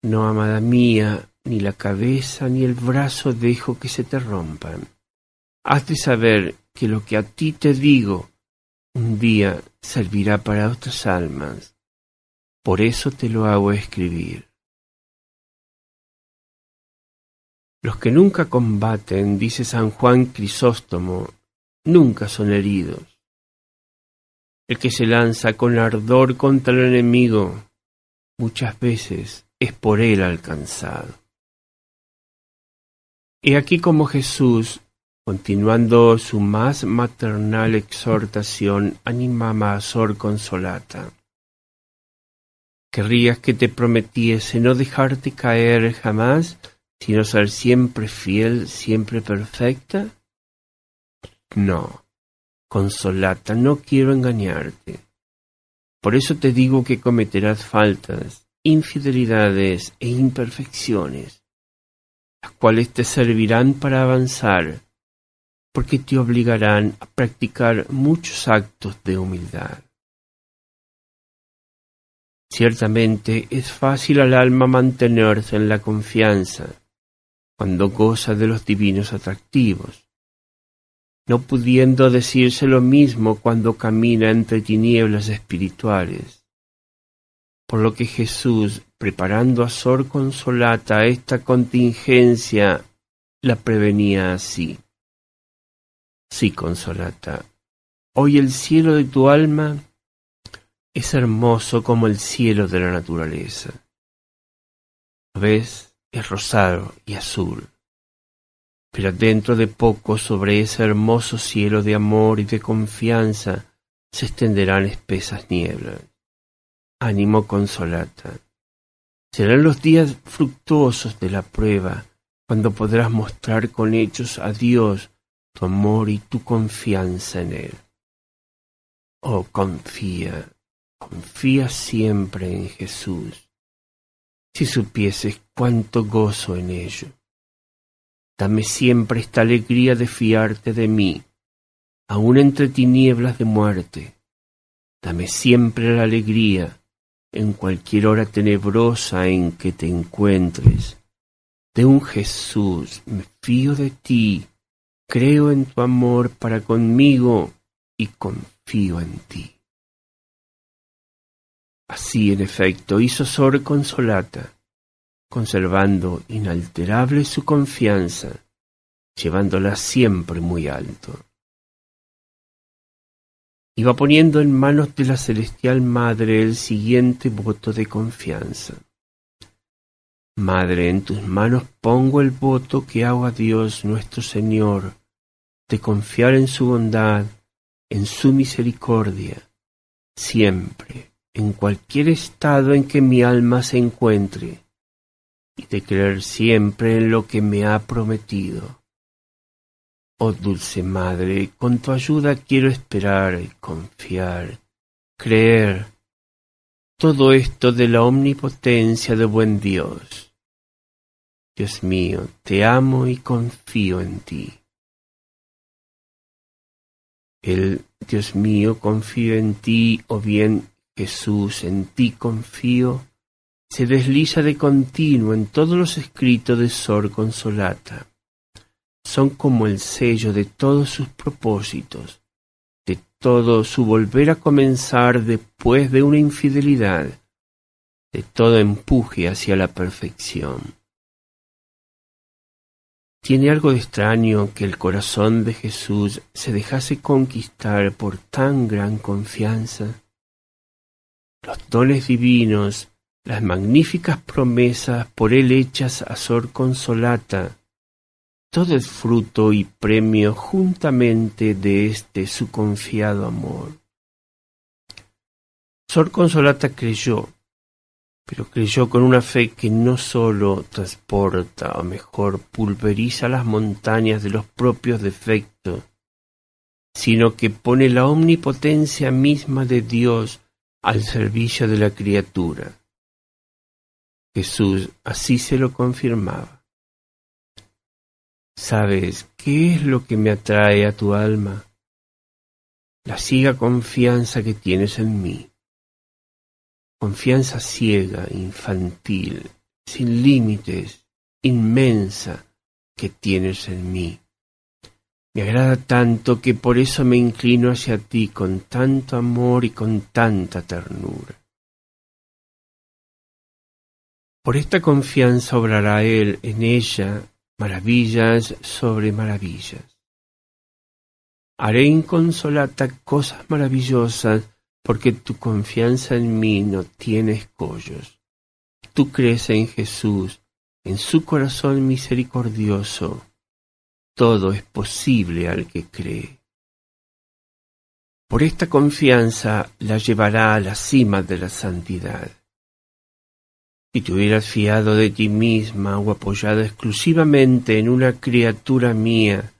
No, amada mía, ni la cabeza ni el brazo dejo que se te rompan. Hazte saber que lo que a ti te digo un día servirá para otras almas, Por eso te lo hago escribir. Los que nunca combaten, dice San Juan Crisóstomo, nunca son heridos. El que se lanza con ardor contra el enemigo, muchas veces es por él alcanzado. He aquí como Jesús, continuando su más maternal exhortación, animaba a Sor Consolata. Querrías que te prometiese no dejarte caer jamás, sino ser siempre fiel, siempre perfecta. No, Consolata, no quiero engañarte. Por eso te digo que cometerás faltas, infidelidades e imperfecciones, las cuales te servirán para avanzar, porque te obligarán a practicar muchos actos de humildad. Ciertamente es fácil al alma mantenerse en la confianza, cuando goza de los divinos atractivos, no pudiendo decirse lo mismo cuando camina entre tinieblas espirituales. Por lo que Jesús, preparando a Sor Consolata a esta contingencia, la prevenía así. Sí, Consolata, hoy el cielo de tu alma es hermoso como el cielo de la naturaleza. ¿Lo ves? Es rosado y azul. Pero dentro de poco, sobre ese hermoso cielo de amor y de confianza, se extenderán espesas nieblas. Ánimo, Consolata. Serán los días fructuosos de la prueba, cuando podrás mostrar con hechos a Dios tu amor y tu confianza en Él. Oh, confía, confía siempre en Jesús. Si supieses cuánto gozo en ello. Dame siempre esta alegría de fiarte de mí, aun entre tinieblas de muerte. Dame siempre la alegría, en cualquier hora tenebrosa en que te encuentres. De un Jesús me fío de ti, creo en tu amor para conmigo y confío en ti. Así, en efecto, hizo Sor Consolata, conservando inalterable su confianza, llevándola siempre muy alto. Iba poniendo en manos de la celestial Madre el siguiente voto de confianza. Madre, en tus manos pongo el voto que hago a Dios nuestro Señor, de confiar en su bondad, en su misericordia, siempre, en cualquier estado en que mi alma se encuentre, y de creer siempre en lo que me ha prometido. Oh dulce Madre, con tu ayuda quiero esperar, confiar, creer, todo esto de la omnipotencia de buen Dios. Dios mío, te amo y confío en ti. El Dios mío, confío en ti, o bien Jesús, en ti confío, se desliza de continuo en todos los escritos de Sor Consolata. Son como el sello de todos sus propósitos, de todo su volver a comenzar después de una infidelidad, de todo empuje hacia la perfección. Tiene algo de extraño que el corazón de Jesús se dejase conquistar por tan gran confianza. Los dones divinos, las magníficas promesas por él hechas a Sor Consolata, todo el fruto y premio juntamente de este su confiado amor. Sor Consolata creyó, pero creyó con una fe que no sólo transporta, o mejor, pulveriza las montañas de los propios defectos, sino que pone la omnipotencia misma de Dios al servicio de la criatura. Jesús así se lo confirmaba. ¿Sabes qué es lo que me atrae a tu alma? La ciega confianza que tienes en mí. Confianza ciega, infantil, sin límites, inmensa, que tienes en mí. Me agrada tanto que por eso me inclino hacia ti con tanto amor y con tanta ternura. Por esta confianza obrará Él en ella maravillas sobre maravillas. Haré inconsolata cosas maravillosas, porque tu confianza en mí no tiene escollos. Tú crees en Jesús, en su corazón misericordioso. Todo es posible al que cree. Por esta confianza la llevará a la cima de la santidad. Si te hubieras fiado de ti misma o apoyado exclusivamente en una criatura mía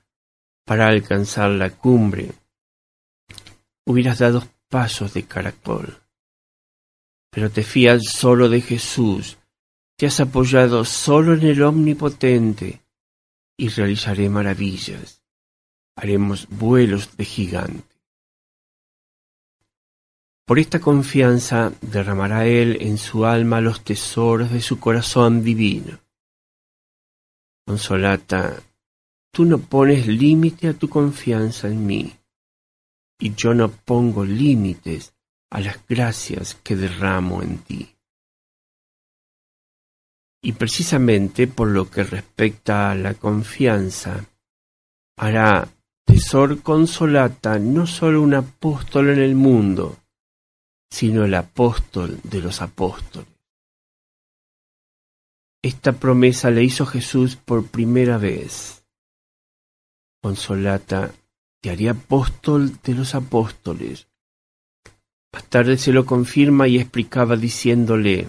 para alcanzar la cumbre, hubieras dado pasos de caracol. Pero te fías solo de Jesús, te has apoyado solo en el Omnipotente, y realizaré maravillas, haremos vuelos de gigante. Por esta confianza derramará Él en su alma los tesoros de su corazón divino. Consolata, tú no pones límite a tu confianza en mí, y yo no pongo límites a las gracias que derramo en ti. Y precisamente por lo que respecta a la confianza, hará de Sor Consolata no solo un apóstol en el mundo, sino el apóstol de los apóstoles. Esta promesa le hizo Jesús por primera vez. Consolata, te haré apóstol de los apóstoles. Más tarde se lo confirma y explicaba diciéndole: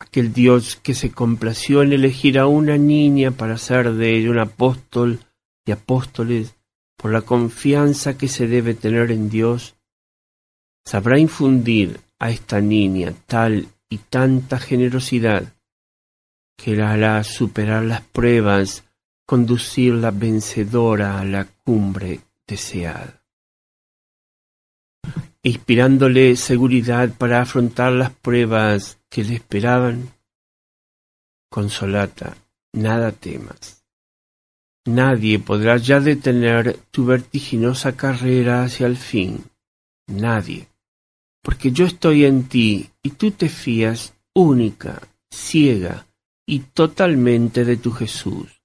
aquel Dios que se complació en elegir a una niña para ser de ella un apóstol de apóstoles, por la confianza que se debe tener en Dios, sabrá infundir a esta niña tal y tanta generosidad que la hará superar las pruebas, conducirla vencedora a la cumbre deseada, inspirándole seguridad para afrontar las pruebas que le esperaban. Consolata, nada temas. Nadie podrá ya detener tu vertiginosa carrera hacia el fin. Nadie. Porque yo estoy en ti y tú te fías única, ciega y totalmente de tu Jesús.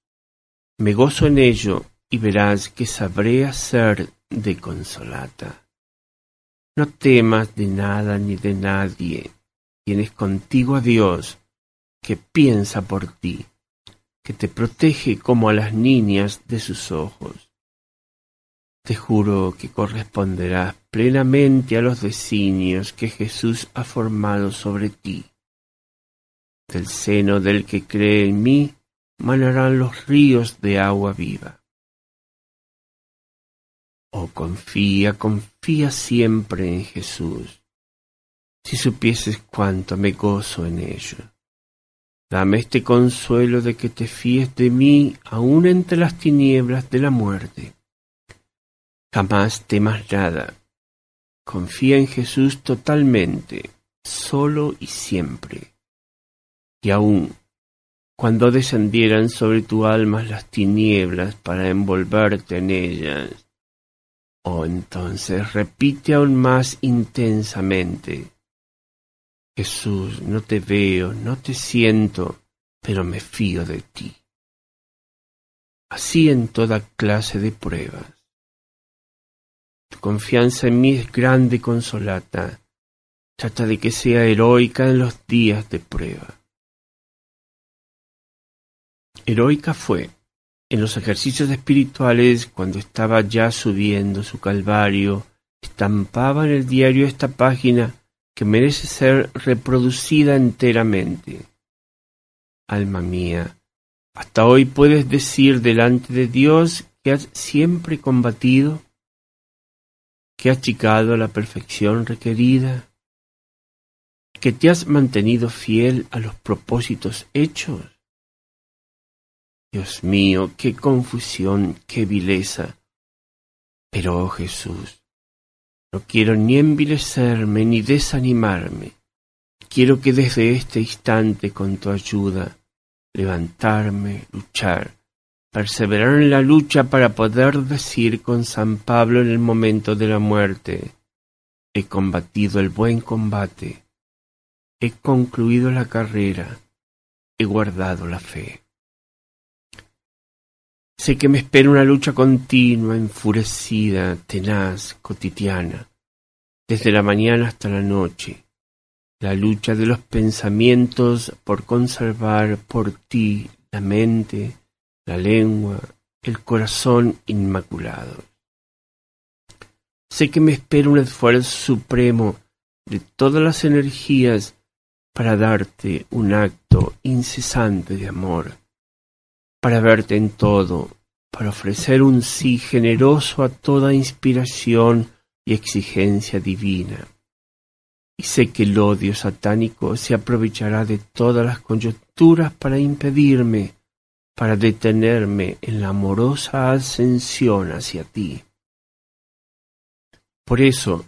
Me gozo en ello y verás que sabré hacer de Consolata. No temas de nada ni de nadie. Tienes contigo a Dios, que piensa por ti, que te protege como a las niñas de sus ojos. Te juro que corresponderás plenamente a los designios que Jesús ha formado sobre ti. Del seno del que cree en mí manarán los ríos de agua viva. Oh, confía, confía siempre en Jesús. Si supieses cuánto me gozo en ello. Dame este consuelo de que te fíes de mí aún entre las tinieblas de la muerte. Jamás temas nada. Confía en Jesús totalmente, solo y siempre. Y aún cuando descendieran sobre tu alma las tinieblas para envolverte en ellas, oh, entonces repite aún más intensamente: Jesús, no te veo, no te siento, pero me fío de ti. Así en toda clase de pruebas. Tu confianza en mí es grande, Consolata. Trata de que sea heroica en los días de prueba. Heroica fue en los ejercicios espirituales cuando estaba ya subiendo su calvario. Estampaba en el diario esta página que merece ser reproducida enteramente. Alma mía, hasta hoy puedes decir delante de Dios que has siempre combatido, que has llegado a la perfección requerida, que te has mantenido fiel a los propósitos hechos. Dios mío, qué confusión, qué vileza. Pero, oh Jesús, no quiero ni envilecerme ni desanimarme. Quiero que desde este instante, con tu ayuda, levantarme, luchar, perseverar en la lucha para poder decir con San Pablo en el momento de la muerte: he combatido el buen combate, He concluido la carrera, he guardado la fe. Sé que me espera una lucha continua, enfurecida, tenaz, cotidiana, desde la mañana hasta la noche, la lucha de los pensamientos por conservar por ti la mente, la lengua, el corazón inmaculado. Sé que me espera un esfuerzo supremo de todas las energías para darte un acto incesante de amor, para verte en todo, para ofrecer un sí generoso a toda inspiración y exigencia divina. Y sé que el odio satánico se aprovechará de todas las coyunturas para impedirme, para detenerme en la amorosa ascensión hacia ti. Por eso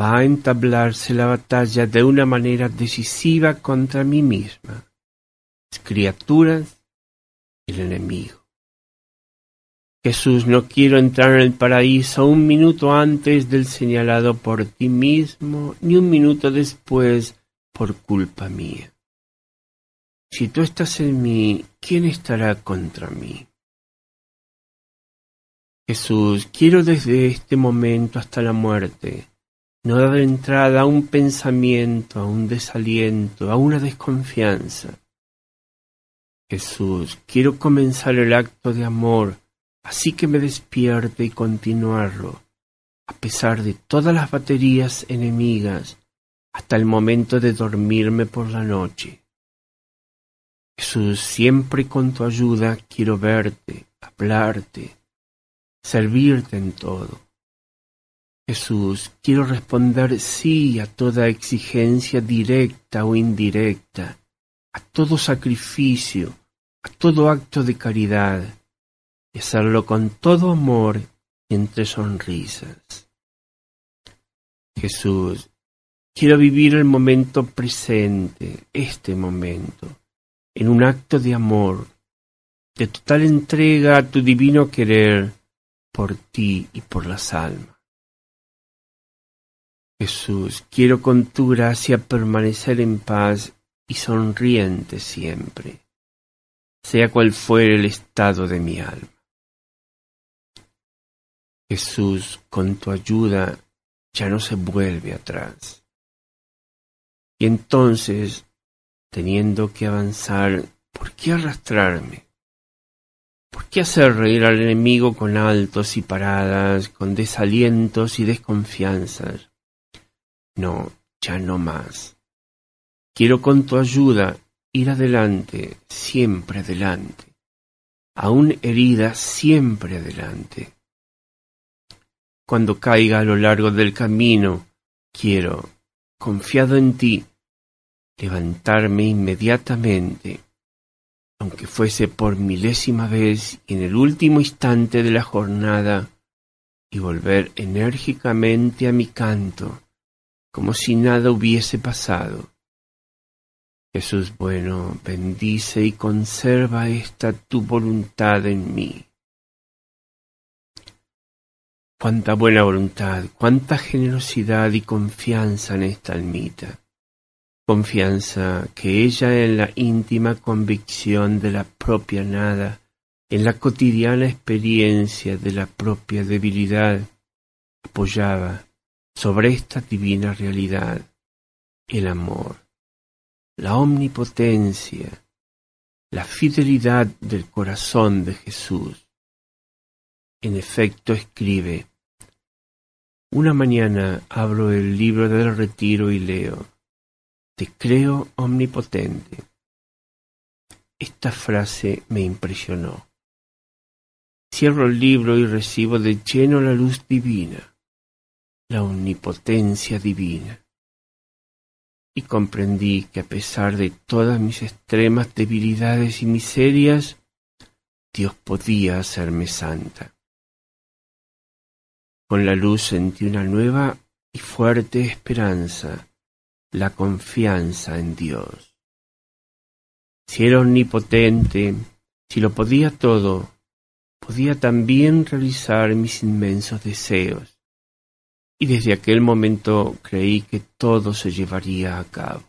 va a entablarse la batalla de una manera decisiva contra mí misma, las criaturas, el enemigo. Jesús, no quiero entrar en el paraíso un minuto antes del señalado por ti mismo, ni un minuto después por culpa mía. Si tú estás en mí, ¿quién estará contra mí? Jesús, quiero desde este momento hasta la muerte no dar entrada a un pensamiento, a un desaliento, a una desconfianza. Jesús, quiero comenzar el acto de amor, así que me despierte y continuarlo, a pesar de todas las baterías enemigas, hasta el momento de dormirme por la noche. Jesús, siempre con tu ayuda quiero verte, hablarte, servirte en todo. Jesús, quiero responder sí a toda exigencia directa o indirecta, a todo sacrificio, a todo acto de caridad, y hacerlo con todo amor y entre sonrisas. Jesús, quiero vivir el momento presente, este momento, en un acto de amor, de total entrega a tu divino querer por ti y por las almas. Jesús, quiero con tu gracia permanecer en paz y sonriente siempre, sea cual fuere el estado de mi alma. Jesús, con tu ayuda, ya no se vuelve atrás. Y entonces, teniendo que avanzar, ¿por qué arrastrarme? ¿Por qué hacer reír al enemigo con altos y paradas, con desalientos y desconfianzas? No, ya no más. Quiero con tu ayuda ir adelante, siempre adelante, aún herida, siempre adelante. Cuando caiga a lo largo del camino, quiero, confiado en ti, levantarme inmediatamente, aunque fuese por milésima vez y en el último instante de la jornada, y volver enérgicamente a mi canto, como si nada hubiese pasado. Jesús bueno, bendice y conserva esta tu voluntad en mí. Cuánta buena voluntad, cuánta generosidad y confianza en esta almita. Confianza que ella en la íntima convicción de la propia nada, en la cotidiana experiencia de la propia debilidad, apoyaba sobre esta divina realidad, el amor, la omnipotencia, la fidelidad del corazón de Jesús. En efecto, escribe: una mañana abro el libro del retiro y leo, te creo omnipotente. Esta frase me impresionó. Cierro el libro y recibo de lleno la luz divina, la omnipotencia divina. Y comprendí que a pesar de todas mis extremas debilidades y miserias, Dios podía hacerme santa. Con la luz sentí una nueva y fuerte esperanza, la confianza en Dios. Si era omnipotente, si lo podía todo, podía también realizar mis inmensos deseos, y desde aquel momento creí que todo se llevaría a cabo.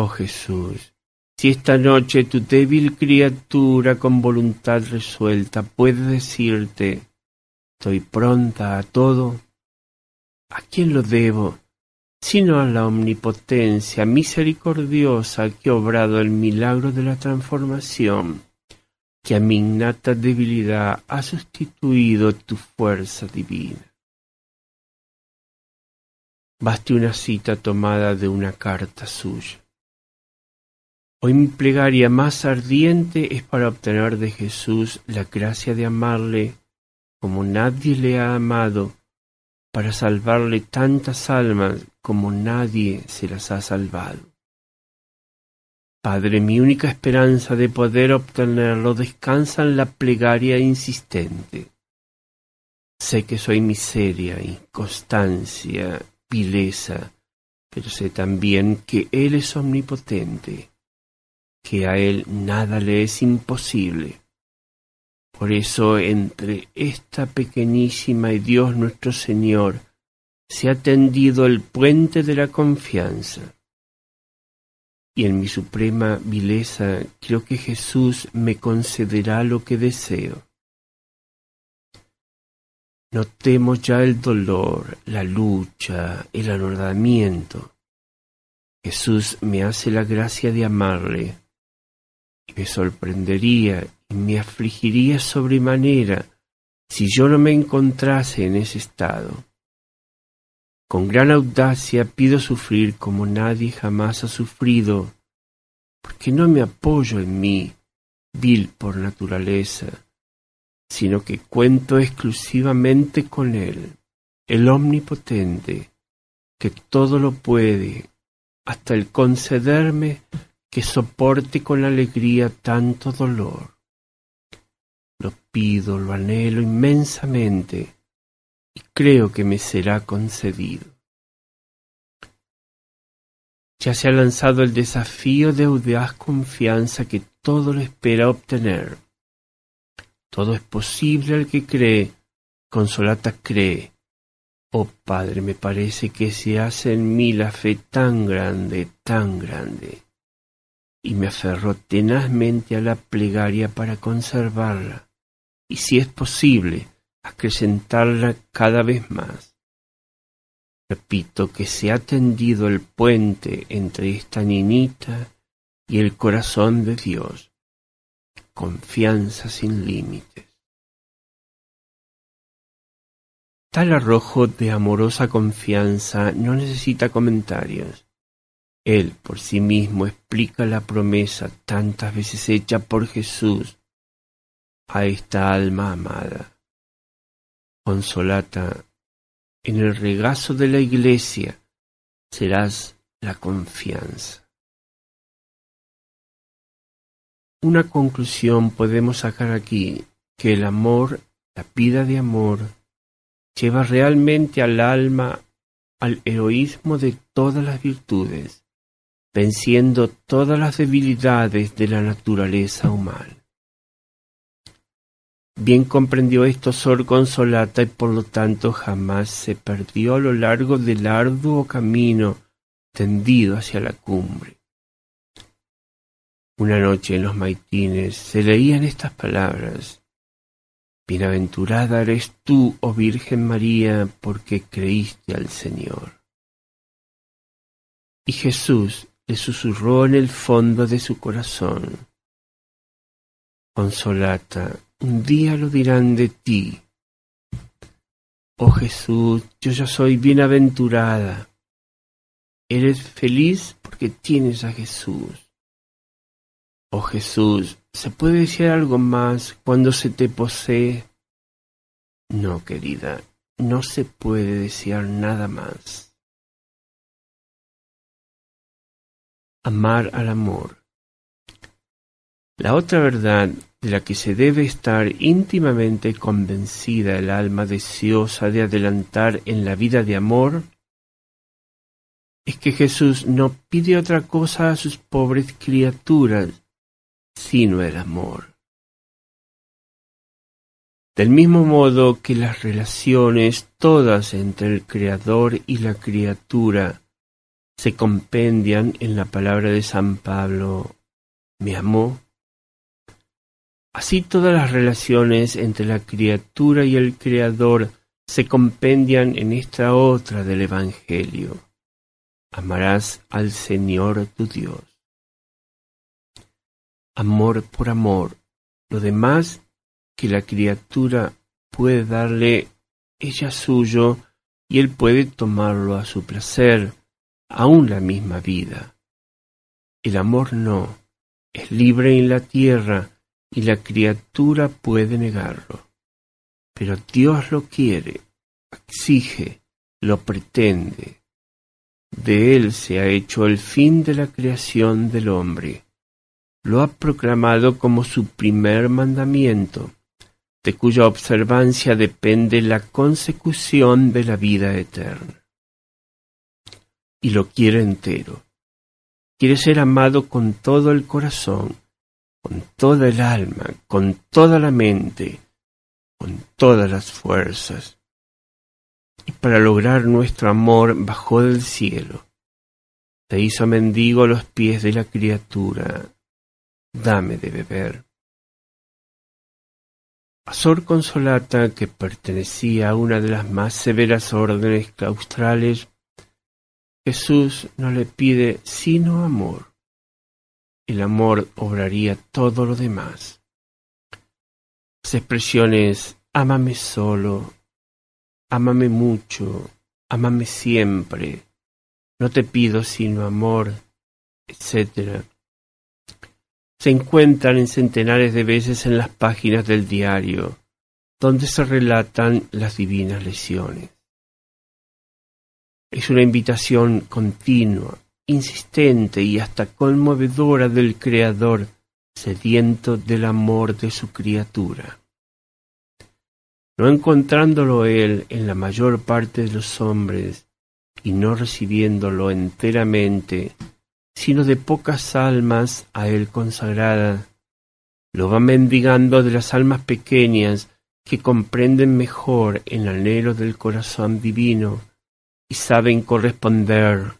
Oh Jesús, si esta noche tu débil criatura con voluntad resuelta puede decirte, estoy pronta a todo, ¿a quién lo debo, sino a la omnipotencia misericordiosa que ha obrado el milagro de la transformación, que a mi innata debilidad ha sustituido tu fuerza divina? Baste una cita tomada de una carta suya. Hoy mi plegaria más ardiente es para obtener de Jesús la gracia de amarle como nadie le ha amado, para salvarle tantas almas como nadie se las ha salvado. Padre, mi única esperanza de poder obtenerlo descansa en la plegaria insistente. Sé que soy miseria, inconstancia, vileza, pero sé también que Él es omnipotente, que a Él nada le es imposible. Por eso, entre esta pequeñísima y Dios nuestro Señor, se ha tendido el puente de la confianza. Y en mi suprema vileza creo que Jesús me concederá lo que deseo. No temo ya el dolor, la lucha, el anonadamiento. Jesús me hace la gracia de amarle. Me sorprendería y me afligiría sobremanera si yo no me encontrase en ese estado. Con gran audacia pido sufrir como nadie jamás ha sufrido, porque no me apoyo en mí, vil por naturaleza, sino que cuento exclusivamente con Él, el Omnipotente, que todo lo puede, hasta el concederme que soporte con alegría tanto dolor. Lo pido, lo anhelo inmensamente, y creo que me será concedido. Ya se ha lanzado el desafío de audaz confianza que todo lo espera obtener. Todo es posible al que cree. Consolata cree. Oh Padre, me parece que se hace en mí la fe tan grande, tan grande, y me aferro tenazmente a la plegaria para conservarla, y si es posible, acrecentarla cada vez más. Repito que se ha tendido el puente entre esta niñita y el corazón de Dios, confianza sin límites. Tal arrojo de amorosa confianza no necesita comentarios. Él por sí mismo explica la promesa tantas veces hecha por Jesús a esta alma amada. Consolata, en el regazo de la Iglesia serás la confianza. Una conclusión podemos sacar aquí, que el amor, la vida de amor, lleva realmente al alma al heroísmo de todas las virtudes, venciendo todas las debilidades de la naturaleza humana. Bien comprendió esto Sor Consolata y por lo tanto jamás se perdió a lo largo del arduo camino tendido hacia la cumbre. Una noche en los maitines se leían estas palabras: Bienaventurada eres tú, oh Virgen María, porque creíste al Señor. Y Jesús le susurró en el fondo de su corazón: Consolata, un día lo dirán de ti. Oh Jesús, yo ya soy bienaventurada. Eres feliz porque tienes a Jesús. Oh Jesús, ¿se puede decir algo más cuando se te posee? No, querida, no se puede desear nada más. Amar al amor. La otra verdad de la que se debe estar íntimamente convencida el alma deseosa de adelantar en la vida de amor es que Jesús no pide otra cosa a sus pobres criaturas sino el amor. Del mismo modo que las relaciones todas entre el Creador y la criatura se compendian en la palabra de San Pablo: me amó. Así todas las relaciones entre la criatura y el Creador se compendian en esta otra del Evangelio: amarás al Señor tu Dios. Amor por amor. Lo demás que la criatura puede darle, ella es suyo, y él puede tomarlo a su placer, aún la misma vida. El amor no, es libre en la tierra, y la criatura puede negarlo. Pero Dios lo quiere, exige, lo pretende. De él se ha hecho el fin de la creación del hombre. Lo ha proclamado como su primer mandamiento, de cuya observancia depende la consecución de la vida eterna. Y lo quiere entero. Quiere ser amado con todo el corazón, con toda el alma, con toda la mente, con todas las fuerzas. Y para lograr nuestro amor bajó del cielo. Se hizo mendigo a los pies de la criatura. Dame de beber. A Sor Consolata, que pertenecía a una de las más severas órdenes claustrales, Jesús no le pide sino amor. El amor obraría todo lo demás. Las expresiones ámame solo, ámame mucho, ámame siempre, no te pido sino amor, etcétera, se encuentran en centenares de veces en las páginas del diario, donde se relatan las divinas lecciones. Es una invitación continua, insistente y hasta conmovedora del Creador, sediento del amor de su criatura. No encontrándolo él en la mayor parte de los hombres, y no recibiéndolo enteramente, sino de pocas almas a él consagradas, lo va mendigando de las almas pequeñas que comprenden mejor el anhelo del corazón divino y saben corresponder.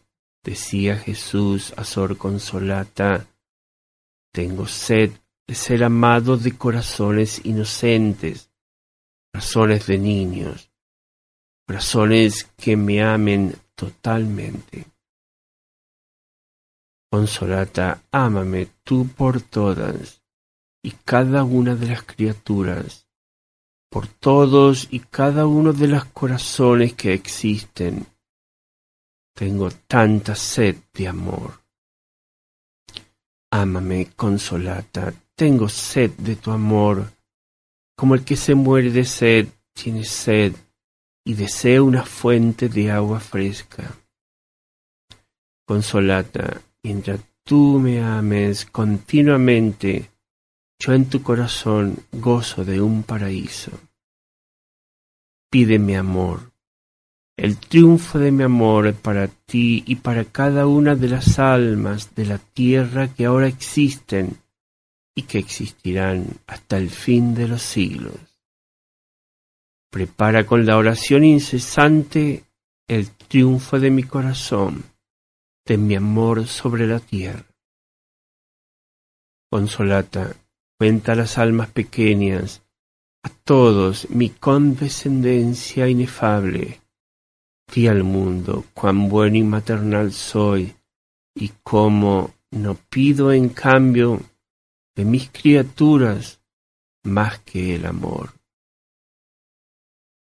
Decía Jesús a Sor Consolata: tengo sed de ser amado de corazones inocentes, corazones de niños, corazones que me amen totalmente. Consolata, ámame tú por todas y cada una de las criaturas, por todos y cada uno de los corazones que existen. Tengo tanta sed de amor. Ámame, Consolata, tengo sed de tu amor. Como el que se muere de sed, tiene sed y desea una fuente de agua fresca. Consolata, mientras tú me ames continuamente, yo en tu corazón gozo de un paraíso. Pídeme amor, el triunfo de mi amor para ti y para cada una de las almas de la tierra que ahora existen y que existirán hasta el fin de los siglos. Prepara con la oración incesante el triunfo de mi corazón, de mi amor sobre la tierra. Consolata, cuenta a las almas pequeñas, a todos mi condescendencia inefable. Di al mundo cuán bueno y maternal soy, y cómo no pido en cambio de mis criaturas más que el amor.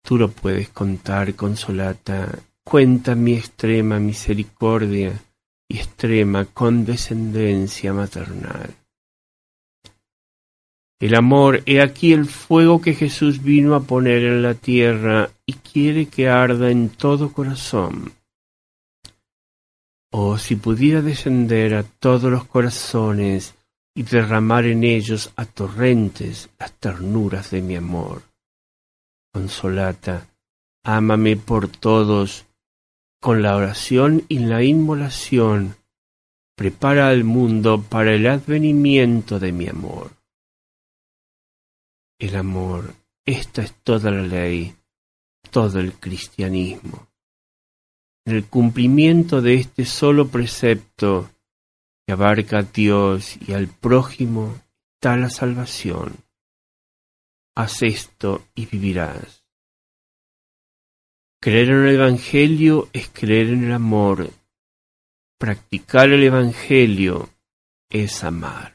Tú lo puedes contar, Consolata, cuenta mi extrema misericordia y extrema condescendencia maternal. El amor, he aquí el fuego que Jesús vino a poner en la tierra y quiere que arda en todo corazón. Oh, si pudiera descender a todos los corazones y derramar en ellos a torrentes las ternuras de mi amor. Consolata, ámame por todos, con la oración y la inmolación. Prepara al mundo para el advenimiento de mi amor. El amor, esta es toda la ley, todo el cristianismo. el cumplimiento de este solo precepto que abarca a Dios y al prójimo está la salvación. Haz esto y vivirás. Creer en el Evangelio es creer en el amor. Practicar el Evangelio es amar.